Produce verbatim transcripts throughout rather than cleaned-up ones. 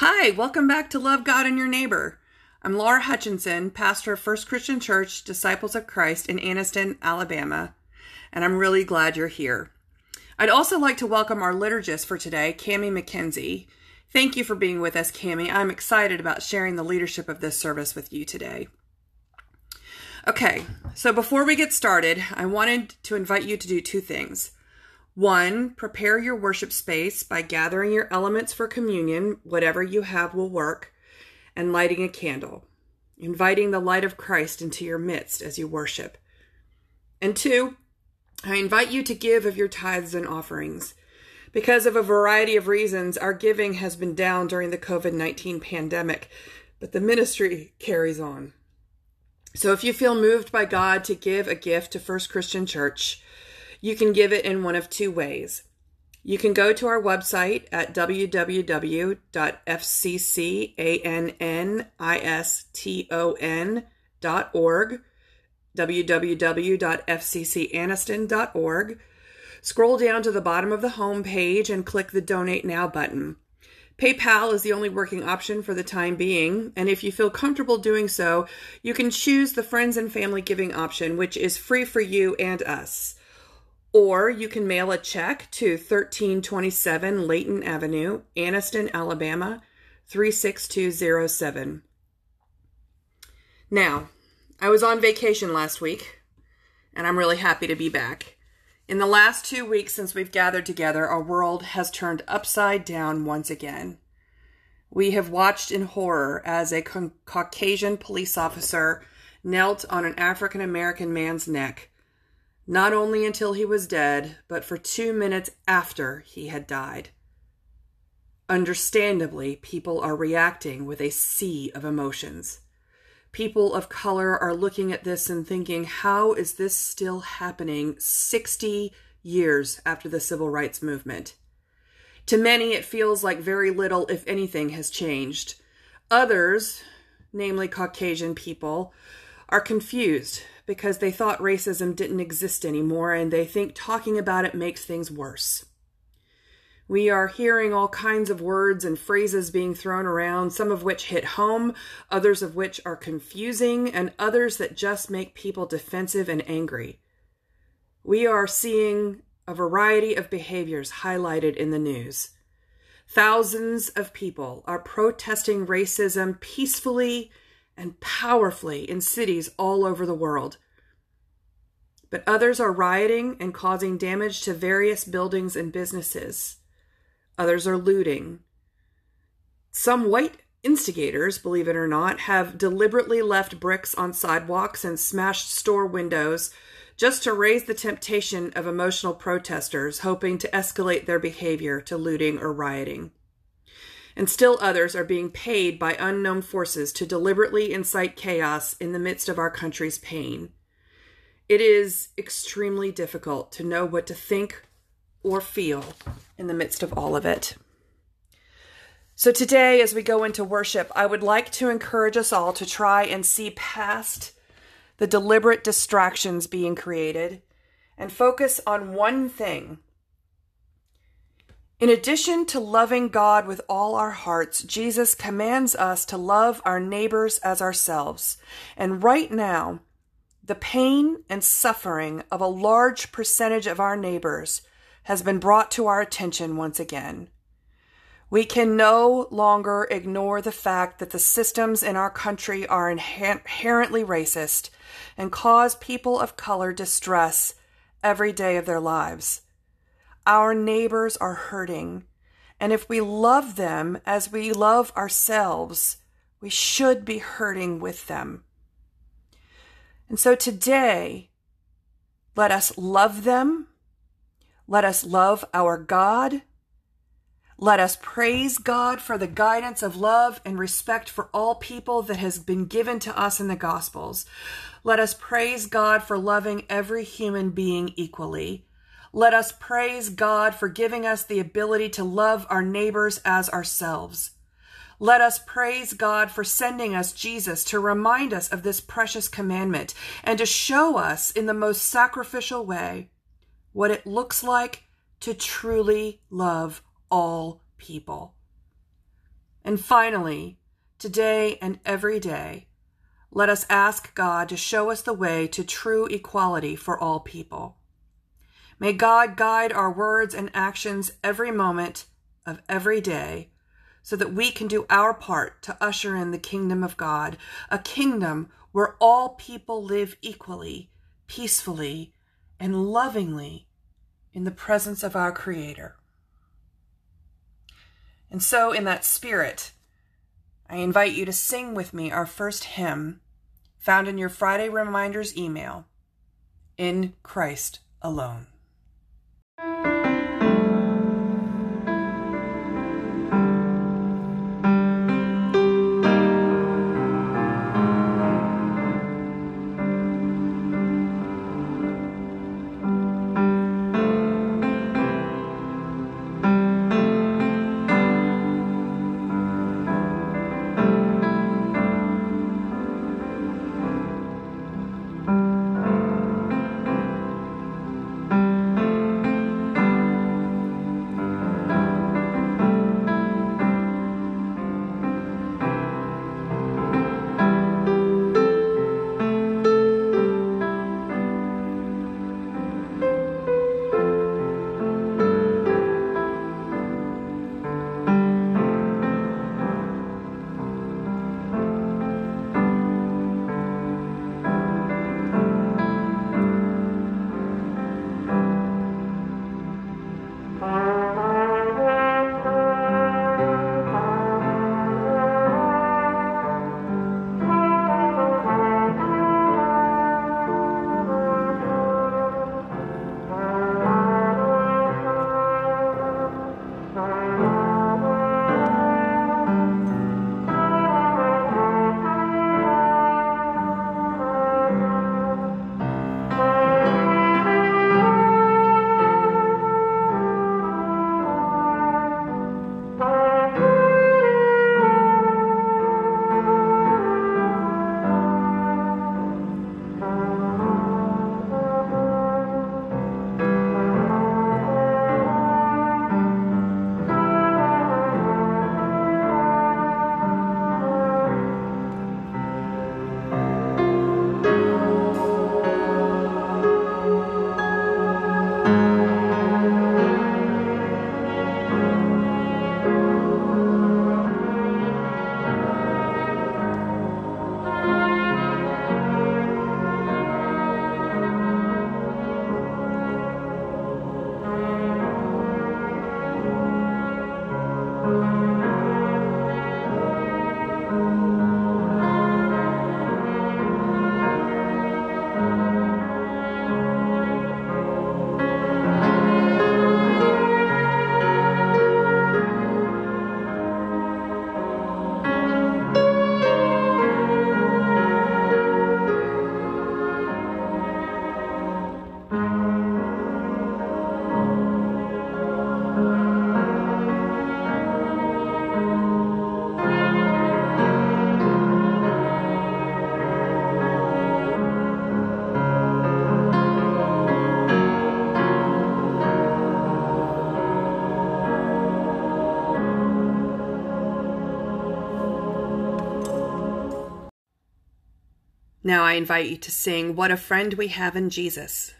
Hi, welcome back to Love God and Your Neighbor. I'm Laura Hutchinson, pastor of First Christian Church, Disciples of Christ in Anniston, Alabama, and I'm really glad you're here. I'd also like to welcome our liturgist for today, Cammie McKenzie. Thank you for being with us, Cammie. I'm excited about sharing the leadership of this service with you today. Okay, so before we get started, I wanted to invite you to do two things. One, prepare your worship space by gathering your elements for communion, whatever you have will work, and lighting a candle, inviting the light of Christ into your midst as you worship. And two, I invite you to give of your tithes and offerings. Because of a variety of reasons, our giving has been down during the COVID nineteen pandemic, but the ministry carries on. So if you feel moved by God to give a gift to First Christian Church, you can give it in one of two ways. You can go to our website at w w w dot f c c anniston dot org, w w w dot f c c anniston dot org. Scroll down to the bottom of the home page and click the Donate Now button. PayPal is the only working option for the time being, and if you feel comfortable doing so, you can choose the Friends and Family Giving option, which is free for you and us. Or you can mail a check to thirteen twenty-seven Layton Avenue, Anniston, Alabama, three six two zero seven. Now, I was on vacation last week, and I'm really happy to be back. In the last two weeks since we've gathered together, our world has turned upside down once again. We have watched in horror as a Caucasian police officer knelt on an African-American man's neck, not only until he was dead, but for two minutes after he had died. Understandably, people are reacting with a sea of emotions. People of color are looking at this and thinking, how is this still happening sixty years after the Civil Rights Movement? To many, it feels like very little, if anything, has changed. Others, namely Caucasian people, are confused because they thought racism didn't exist anymore, and they think talking about it makes things worse. We are hearing all kinds of words and phrases being thrown around, some of which hit home, others of which are confusing, and others that just make people defensive and angry. We are seeing a variety of behaviors highlighted in the news. Thousands of people are protesting racism peacefully and powerfully in cities all over the world. But others are rioting and causing damage to various buildings and businesses. Others are looting. Some white instigators, believe it or not, have deliberately left bricks on sidewalks and smashed store windows just to raise the temptation of emotional protesters, hoping to escalate their behavior to looting or rioting. And still others are being paid by unknown forces to deliberately incite chaos in the midst of our country's pain. It is extremely difficult to know what to think or feel in the midst of all of it. So today, as we go into worship, I would like to encourage us all to try and see past the deliberate distractions being created and focus on one thing. In addition to loving God with all our hearts, Jesus commands us to love our neighbors as ourselves. And right now, the pain and suffering of a large percentage of our neighbors has been brought to our attention once again. We can no longer ignore the fact that the systems in our country are inherently racist and cause people of color distress every day of their lives. Our neighbors are hurting, and if we love them as we love ourselves, we should be hurting with them. And so today, let us love them. Let us love our God. Let us praise God for the guidance of love and respect for all people that has been given to us in the Gospels. Let us praise God for loving every human being equally. Let us praise God for giving us the ability to love our neighbors as ourselves. Let us praise God for sending us Jesus to remind us of this precious commandment and to show us in the most sacrificial way what it looks like to truly love all people. And finally, today and every day, let us ask God to show us the way to true equality for all people. May God guide our words and actions every moment of every day so that we can do our part to usher in the kingdom of God, a kingdom where all people live equally, peacefully, and lovingly in the presence of our Creator. And so, in that spirit, I invite you to sing with me our first hymn, found in your Friday Reminders email, In Christ Alone. Now I invite you to sing What a Friend We Have in Jesus.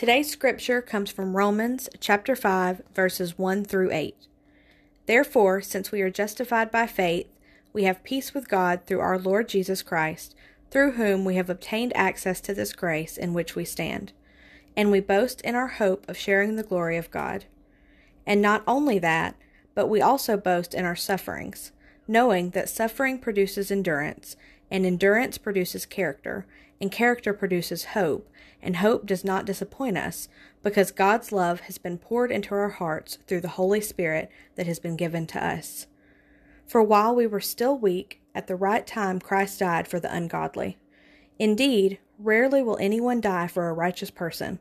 Today's scripture comes from Romans chapter five, verses one through eight. Therefore, since we are justified by faith, we have peace with God through our Lord Jesus Christ, through whom we have obtained access to this grace in which we stand. And we boast in our hope of sharing the glory of God. And not only that, but we also boast in our sufferings, knowing that suffering produces endurance, and endurance produces character, and character produces hope, and hope does not disappoint us, because God's love has been poured into our hearts through the Holy Spirit that has been given to us. For while we were still weak, at the right time Christ died for the ungodly. Indeed, rarely will anyone die for a righteous person,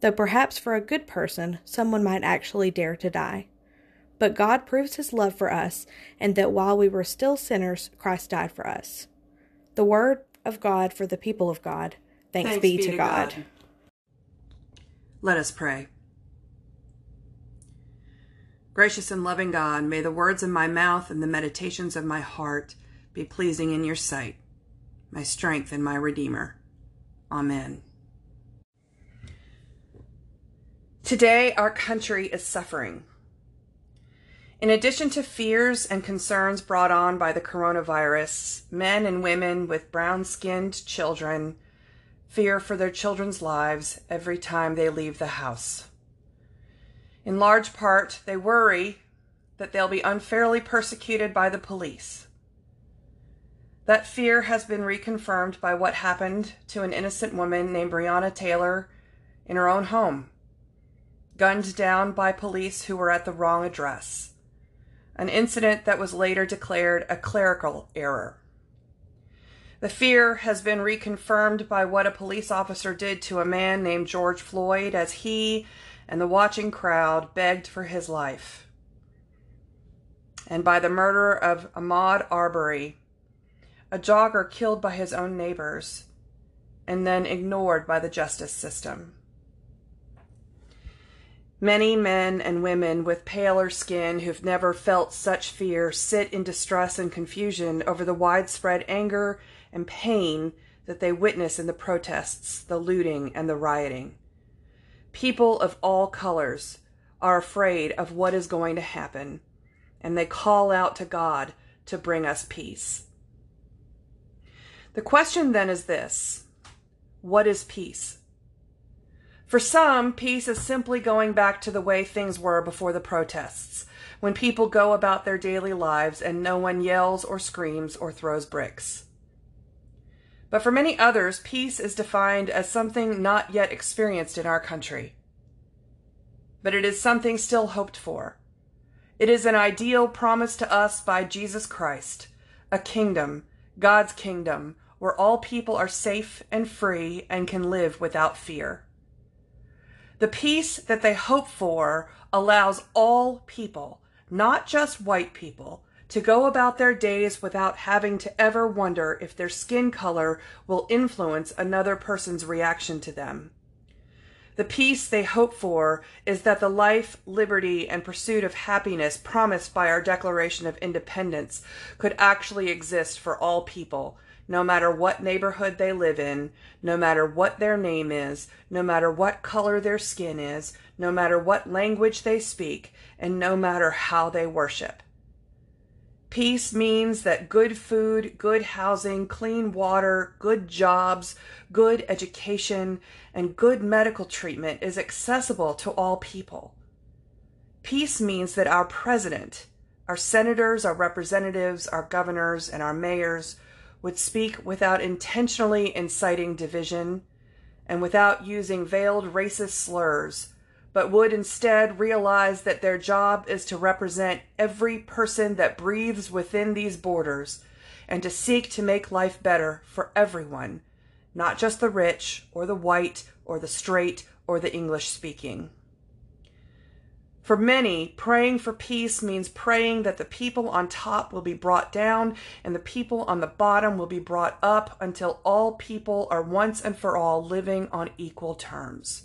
though perhaps for a good person someone might actually dare to die. But God proves his love for us, and that while we were still sinners, Christ died for us. The word of God for the people of God. Thanks, Thanks be, be to God. God. Let us pray. Gracious and loving God, may the words of my mouth and the meditations of my heart be pleasing in your sight, my strength and my Redeemer. Amen. Today, our country is suffering. In addition to fears and concerns brought on by the coronavirus, men and women with brown-skinned children fear for their children's lives every time they leave the house. In large part, they worry that they'll be unfairly persecuted by the police. That fear has been reconfirmed by what happened to an innocent woman named Breonna Taylor in her own home, gunned down by police who were at the wrong address. An incident that was later declared a clerical error. The fear has been reconfirmed by what a police officer did to a man named George Floyd as he and the watching crowd begged for his life. And by the murder of Ahmaud Arbery, a jogger killed by his own neighbors and then ignored by the justice system. Many men and women with paler skin who've never felt such fear sit in distress and confusion over the widespread anger and pain that they witness in the protests, the looting, and the rioting. People of all colors are afraid of what is going to happen, and they call out to God to bring us peace. The question then is this: what is peace? For some, peace is simply going back to the way things were before the protests, when people go about their daily lives and no one yells or screams or throws bricks. But for many others, peace is defined as something not yet experienced in our country. But it is something still hoped for. It is an ideal promised to us by Jesus Christ, a kingdom, God's kingdom, where all people are safe and free and can live without fear. The peace that they hope for allows all people, not just white people, to go about their days without having to ever wonder if their skin color will influence another person's reaction to them. The peace they hope for is that the life, liberty, and pursuit of happiness promised by our Declaration of Independence could actually exist for all people, no matter what neighborhood they live in, no matter what their name is, no matter what color their skin is, no matter what language they speak, and no matter how they worship. Peace means that good food, good housing, clean water, good jobs, good education, and good medical treatment is accessible to all people. Peace means that our president, our senators, our representatives, our governors, and our mayors would speak without intentionally inciting division and without using veiled racist slurs, but would instead realize that their job is to represent every person that breathes within these borders and to seek to make life better for everyone, not just the rich or the white or the straight or the English-speaking. For many, praying for peace means praying that the people on top will be brought down and the people on the bottom will be brought up until all people are once and for all living on equal terms.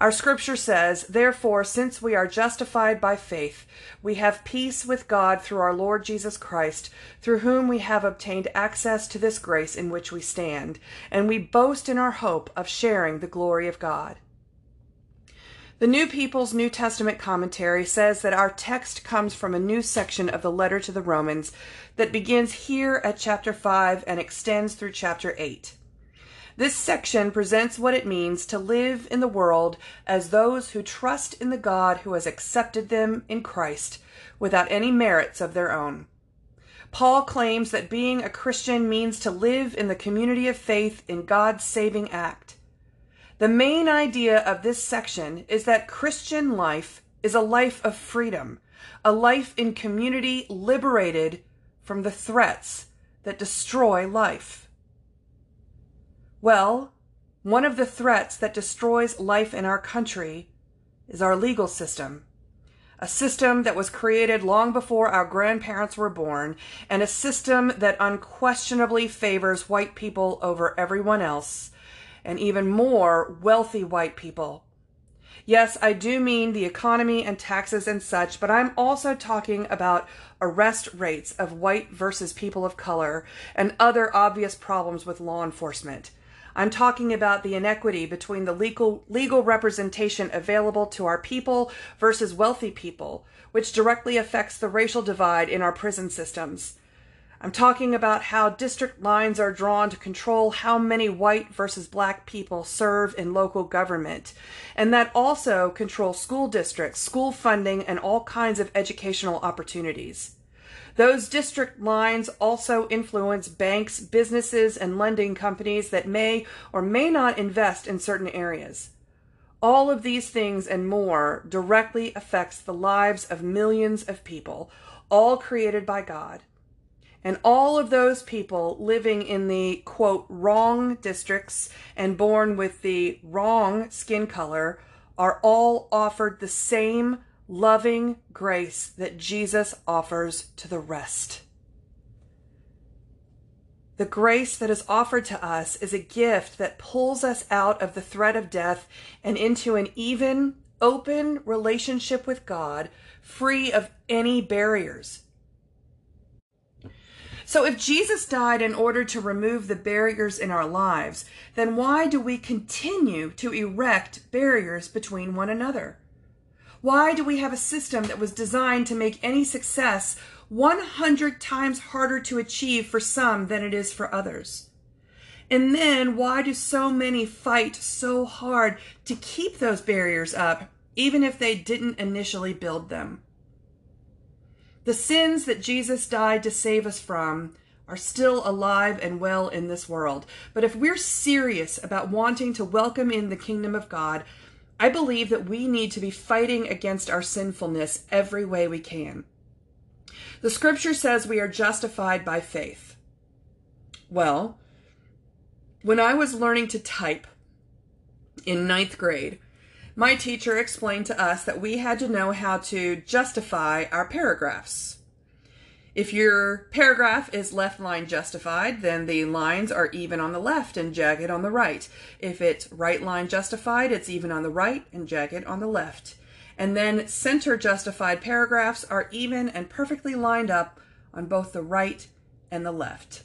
Our scripture says, "Therefore, since we are justified by faith, we have peace with God through our Lord Jesus Christ, through whom we have obtained access to this grace in which we stand, and we boast in our hope of sharing the glory of God." The New People's New Testament Commentary says that our text comes from a new section of the letter to the Romans that begins here at chapter five and extends through chapter eight. This section presents what it means to live in the world as those who trust in the God who has accepted them in Christ without any merits of their own. Paul claims that being a Christian means to live in the community of faith in God's saving act. The main idea of this section is that Christian life is a life of freedom, a life in community liberated from the threats that destroy life. Well, one of the threats that destroys life in our country is our legal system, a system that was created long before our grandparents were born, and a system that unquestionably favors white people over everyone else, and even more wealthy white people. Yes, I do mean the economy and taxes and such, but I'm also talking about arrest rates of white versus people of color and other obvious problems with law enforcement. I'm talking about the inequity between the legal, legal representation available to our people versus wealthy people, which directly affects the racial divide in our prison systems. I'm talking about how district lines are drawn to control how many white versus black people serve in local government, and that also controls school districts, school funding, and all kinds of educational opportunities. Those district lines also influence banks, businesses, and lending companies that may or may not invest in certain areas. All of these things and more directly affects the lives of millions of people, all created by God. And all of those people living in the, quote, wrong districts and born with the wrong skin color are all offered the same loving grace that Jesus offers to the rest. The grace that is offered to us is a gift that pulls us out of the threat of death and into an even, open relationship with God, free of any barriers. So if Jesus died in order to remove the barriers in our lives, then why do we continue to erect barriers between one another? Why do we have a system that was designed to make any success one hundred times harder to achieve for some than it is for others? And then why do so many fight so hard to keep those barriers up, even if they didn't initially build them? The sins that Jesus died to save us from are still alive and well in this world. But if we're serious about wanting to welcome in the kingdom of God, I believe that we need to be fighting against our sinfulness every way we can. The scripture says we are justified by faith. Well, when I was learning to type in ninth grade, my teacher explained to us that we had to know how to justify our paragraphs. If your paragraph is left line justified, then the lines are even on the left and jagged on the right. If it's right line justified, it's even on the right and jagged on the left. And then center justified paragraphs are even and perfectly lined up on both the right and the left.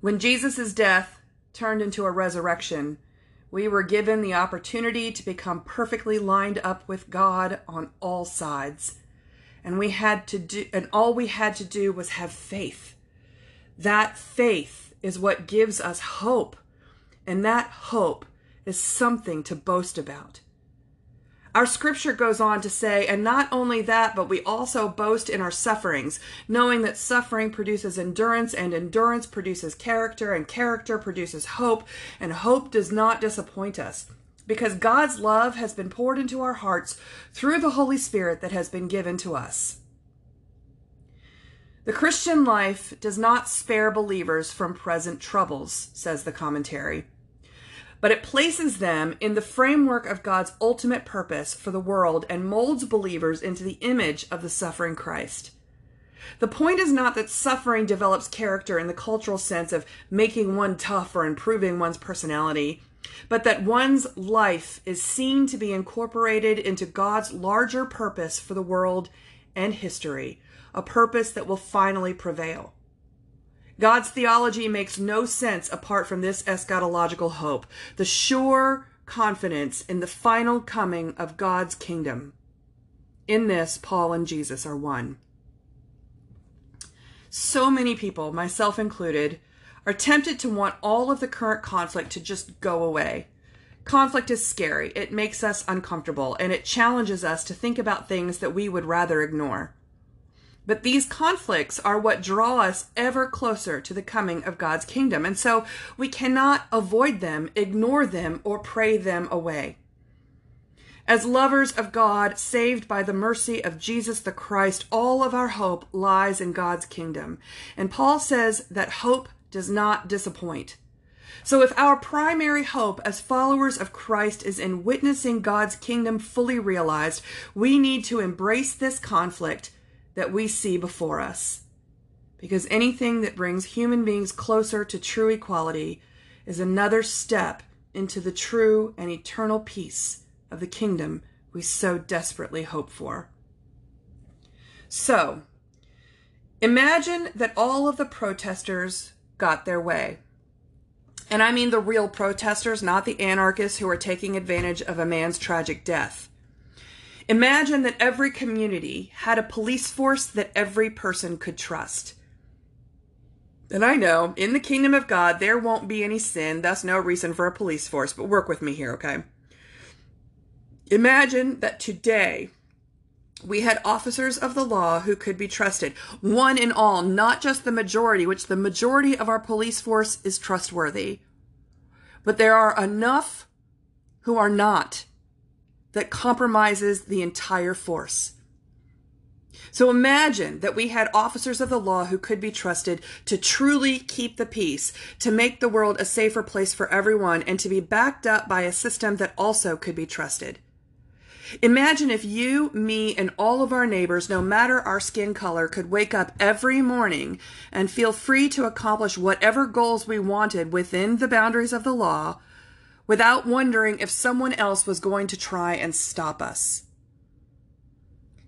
When Jesus' death turned into a resurrection, we were given the opportunity to become perfectly lined up with God on all sides. And we had to do, and all we had to do was have faith. That faith is what gives us hope. And that hope is something to boast about. Our scripture goes on to say, and not only that, but we also boast in our sufferings, knowing that suffering produces endurance, and endurance produces character, and character produces hope, and hope does not disappoint us, because God's love has been poured into our hearts through the Holy Spirit that has been given to us. The Christian life does not spare believers from present troubles, says the commentary, but it places them in the framework of God's ultimate purpose for the world and molds believers into the image of the suffering Christ. The point is not that suffering develops character in the cultural sense of making one tough or improving one's personality. but that one's life is seen to be incorporated into God's larger purpose for the world and history, a purpose that will finally prevail. God's theology makes no sense apart from this eschatological hope, the sure confidence in the final coming of God's kingdom. In this, Paul and Jesus are one. So many people, myself included, are tempted to want all of the current conflict to just go away. Conflict is scary, it makes us uncomfortable, and it challenges us to think about things that we would rather ignore. But these conflicts are what draw us ever closer to the coming of God's kingdom, and so we cannot avoid them, ignore them, or pray them away. As lovers of God, saved by the mercy of Jesus the Christ, all of our hope lies in God's kingdom. And Paul says that hope does not disappoint. So if our primary hope as followers of Christ is in witnessing God's kingdom fully realized, we need to embrace this conflict that we see before us. Because anything that brings human beings closer to true equality is another step into the true and eternal peace of the kingdom we so desperately hope for. So, imagine that all of the protesters got their way. And I mean the real protesters, not the anarchists who are taking advantage of a man's tragic death. Imagine that every community had a police force that every person could trust. And I know, in the kingdom of God, there won't be any sin, thus no reason for a police force, but work with me here, okay? Imagine that today we had officers of the law who could be trusted, one and all, not just the majority, which the majority of our police force is trustworthy. But there are enough who are not, that compromises the entire force. So imagine that we had officers of the law who could be trusted to truly keep the peace, to make the world a safer place for everyone, and to be backed up by a system that also could be trusted. Imagine if you, me, and all of our neighbors, no matter our skin color, could wake up every morning and feel free to accomplish whatever goals we wanted within the boundaries of the law, without wondering if someone else was going to try and stop us.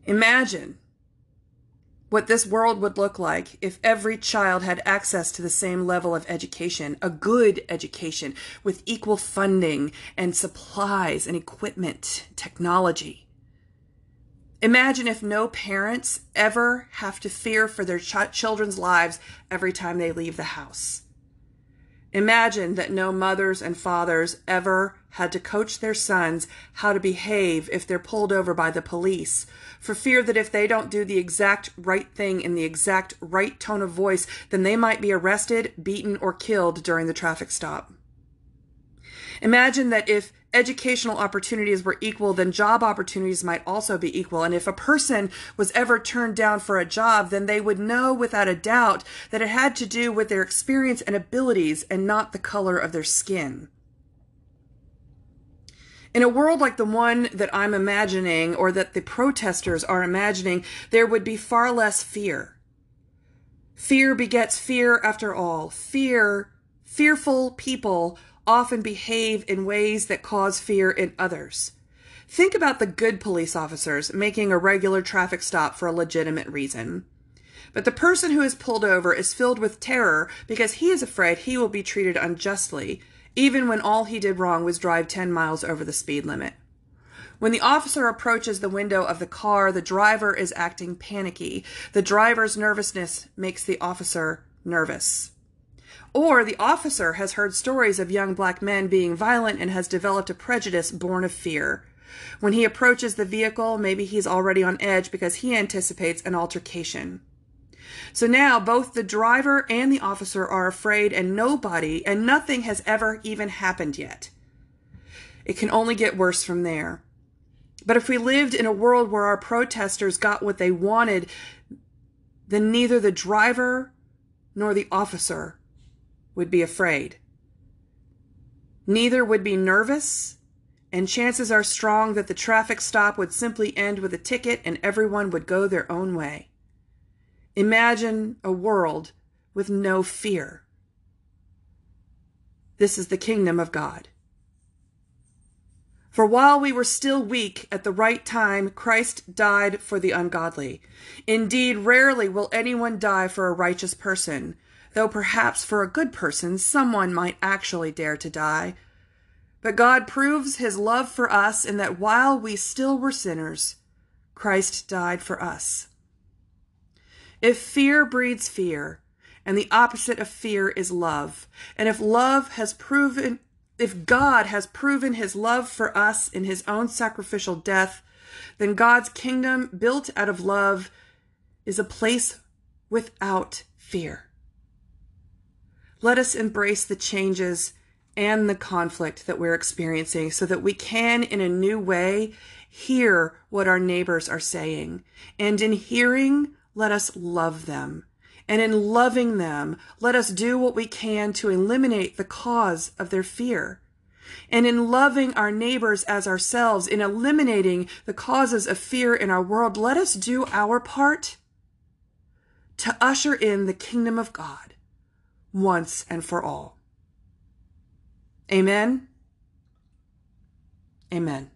Imagine what this world would look like if every child had access to the same level of education, a good education, with equal funding and supplies and equipment, technology. Imagine if no parents ever have to fear for their ch- children's lives every time they leave the house. Imagine that no mothers and fathers ever had to coach their sons how to behave if they're pulled over by the police, for fear that if they don't do the exact right thing in the exact right tone of voice, then they might be arrested, beaten, or killed during the traffic stop. Imagine that if educational opportunities were equal, then job opportunities might also be equal. And if a person was ever turned down for a job, then they would know without a doubt that it had to do with their experience and abilities and not the color of their skin. In a world like the one that I'm imagining, or that the protesters are imagining, there would be far less fear. Fear begets fear after all. Fear, fearful people often behave in ways that cause fear in others. Think about the good police officers making a regular traffic stop for a legitimate reason. But the person who is pulled over is filled with terror because he is afraid he will be treated unjustly, even when all he did wrong was drive ten miles over the speed limit. When the officer approaches the window of the car, the driver is acting panicky. The driver's nervousness makes the officer nervous. Or the officer has heard stories of young black men being violent and has developed a prejudice born of fear. When he approaches the vehicle, maybe he's already on edge because he anticipates an altercation. So now both the driver and the officer are afraid, and nobody and nothing has ever even happened yet. It can only get worse from there. But if we lived in a world where our protesters got what they wanted, then neither the driver nor the officer would be afraid. Neither would be nervous, and chances are strong that the traffic stop would simply end with a ticket and everyone would go their own way. Imagine a world with no fear. This is the kingdom of God. For while we were still weak at the right time, Christ died for the ungodly. Indeed, rarely will anyone die for a righteous person, though perhaps for a good person someone might actually dare to die. But God proves his love for us in that while we still were sinners, Christ died for us. If fear breeds fear, and the opposite of fear is love, and if love has proven If God has proven his love for us in his own sacrificial death, then God's kingdom built out of love is a place without fear. Let us embrace the changes and the conflict that we're experiencing so that we can, in a new way, hear what our neighbors are saying. And in hearing, let us love them. And in loving them, let us do what we can to eliminate the cause of their fear. And in loving our neighbors as ourselves, in eliminating the causes of fear in our world, let us do our part to usher in the kingdom of God once and for all. Amen. Amen.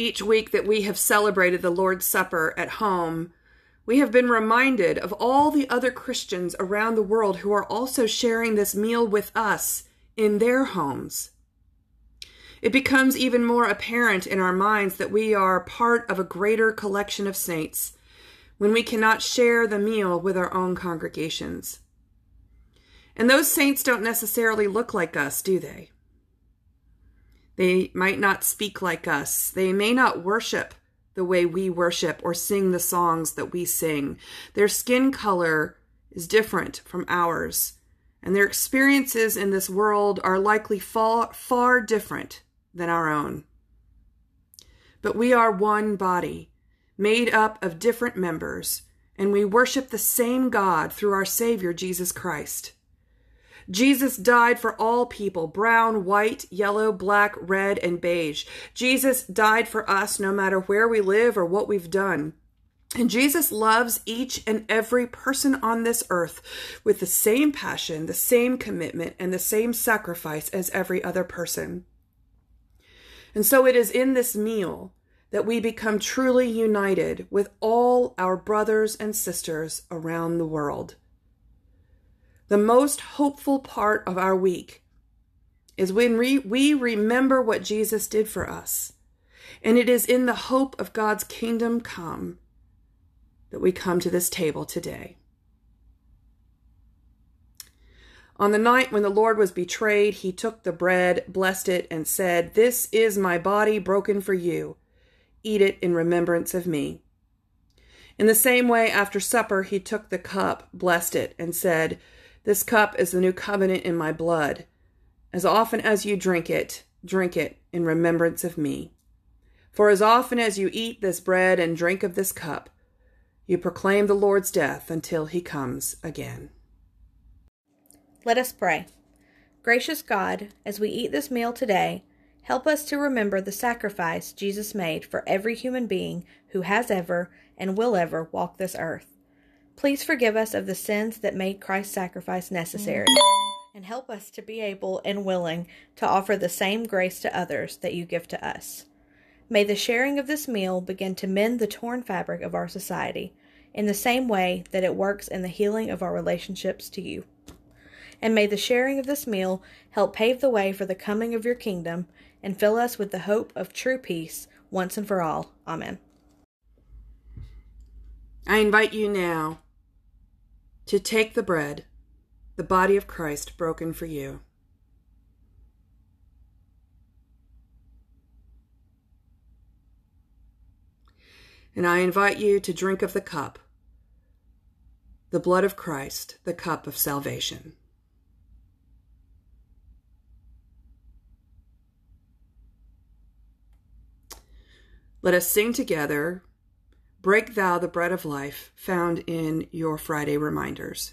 Each week that we have celebrated the Lord's Supper at home, We have been reminded of all the other Christians around the world who are also sharing this meal with us in their homes. It becomes even more apparent in our minds that we are part of a greater collection of saints when we cannot share the meal with our own congregations. And those saints don't necessarily look like us, do they? They might not speak like us. They may not worship the way we worship or sing the songs that we sing. Their skin color is different from ours, and their experiences in this world are likely far, far different than our own. But we are one body, made up of different members, and we worship the same God through our Savior, Jesus Christ. Jesus died for all people, brown, white, yellow, black, red, and beige. Jesus died for us no matter where we live or what we've done. And Jesus loves each and every person on this earth with the same passion, the same commitment, and the same sacrifice as every other person. And so it is in this meal that we become truly united with all our brothers and sisters around the world. The most hopeful part of our week is when we, we remember what Jesus did for us. And it is in the hope of God's kingdom come that we come to this table today. On the night when the Lord was betrayed, he took the bread, blessed it, and said, "This is my body broken for you. Eat it in remembrance of me." In the same way, after supper, he took the cup, blessed it, and said, "This cup is the new covenant in my blood. As often as you drink it, drink it in remembrance of me. For as often as you eat this bread and drink of this cup, you proclaim the Lord's death until he comes again." Let us pray. Gracious God, as we eat this meal today, help us to remember the sacrifice Jesus made for every human being who has ever and will ever walk this earth. Please forgive us of the sins that made Christ's sacrifice necessary, and help us to be able and willing to offer the same grace to others that you give to us. May the sharing of this meal begin to mend the torn fabric of our society in the same way that it works in the healing of our relationships to you. And may the sharing of this meal help pave the way for the coming of your kingdom and fill us with the hope of true peace once and for all. Amen. I invite you now to take the bread, the body of Christ broken for you. And I invite you to drink of the cup, the blood of Christ, the cup of salvation. Let us sing together, "Break Thou the Bread of Life," found in your Friday reminders.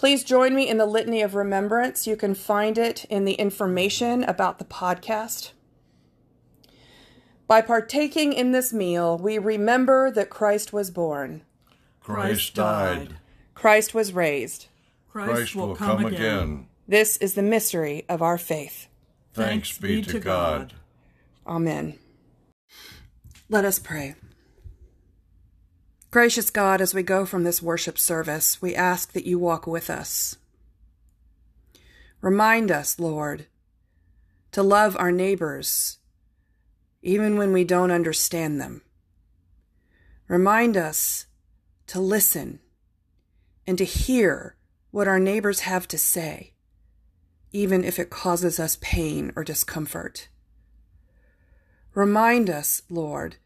Please join me in the Litany of Remembrance. You can find it in the information about the podcast. By partaking in this meal, we remember that Christ was born. Christ died. Christ was raised. Christ, Christ will come, come again. again. This is the mystery of our faith. Thanks, Thanks be to God. God. Amen. Let us pray. Gracious God, as we go from this worship service, we ask that you walk with us. Remind us, Lord, to love our neighbors, even when we don't understand them. Remind us to listen and to hear what our neighbors have to say, even if it causes us pain or discomfort. Remind us, Lord,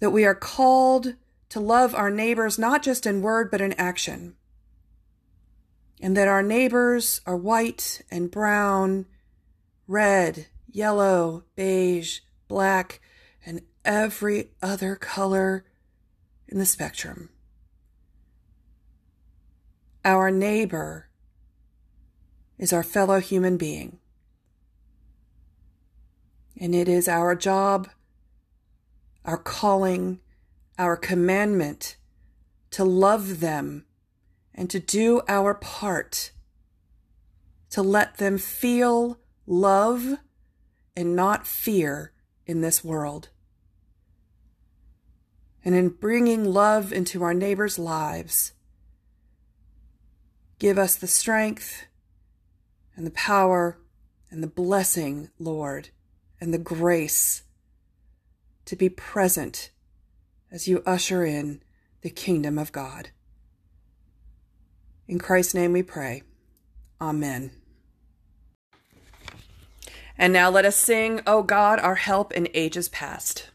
that we are called to love our neighbors, not just in word, but in action. And that our neighbors are white and brown, red, yellow, beige, black, and every other color in the spectrum. Our neighbor is our fellow human being. And it is our job, our calling, our commandment to love them and to do our part, to let them feel love and not fear in this world. And in bringing love into our neighbors' lives, give us the strength and the power and the blessing, Lord, and the grace to be present as you usher in the kingdom of God. In Christ's name we pray. Amen. And now let us sing, O God, our help in ages past.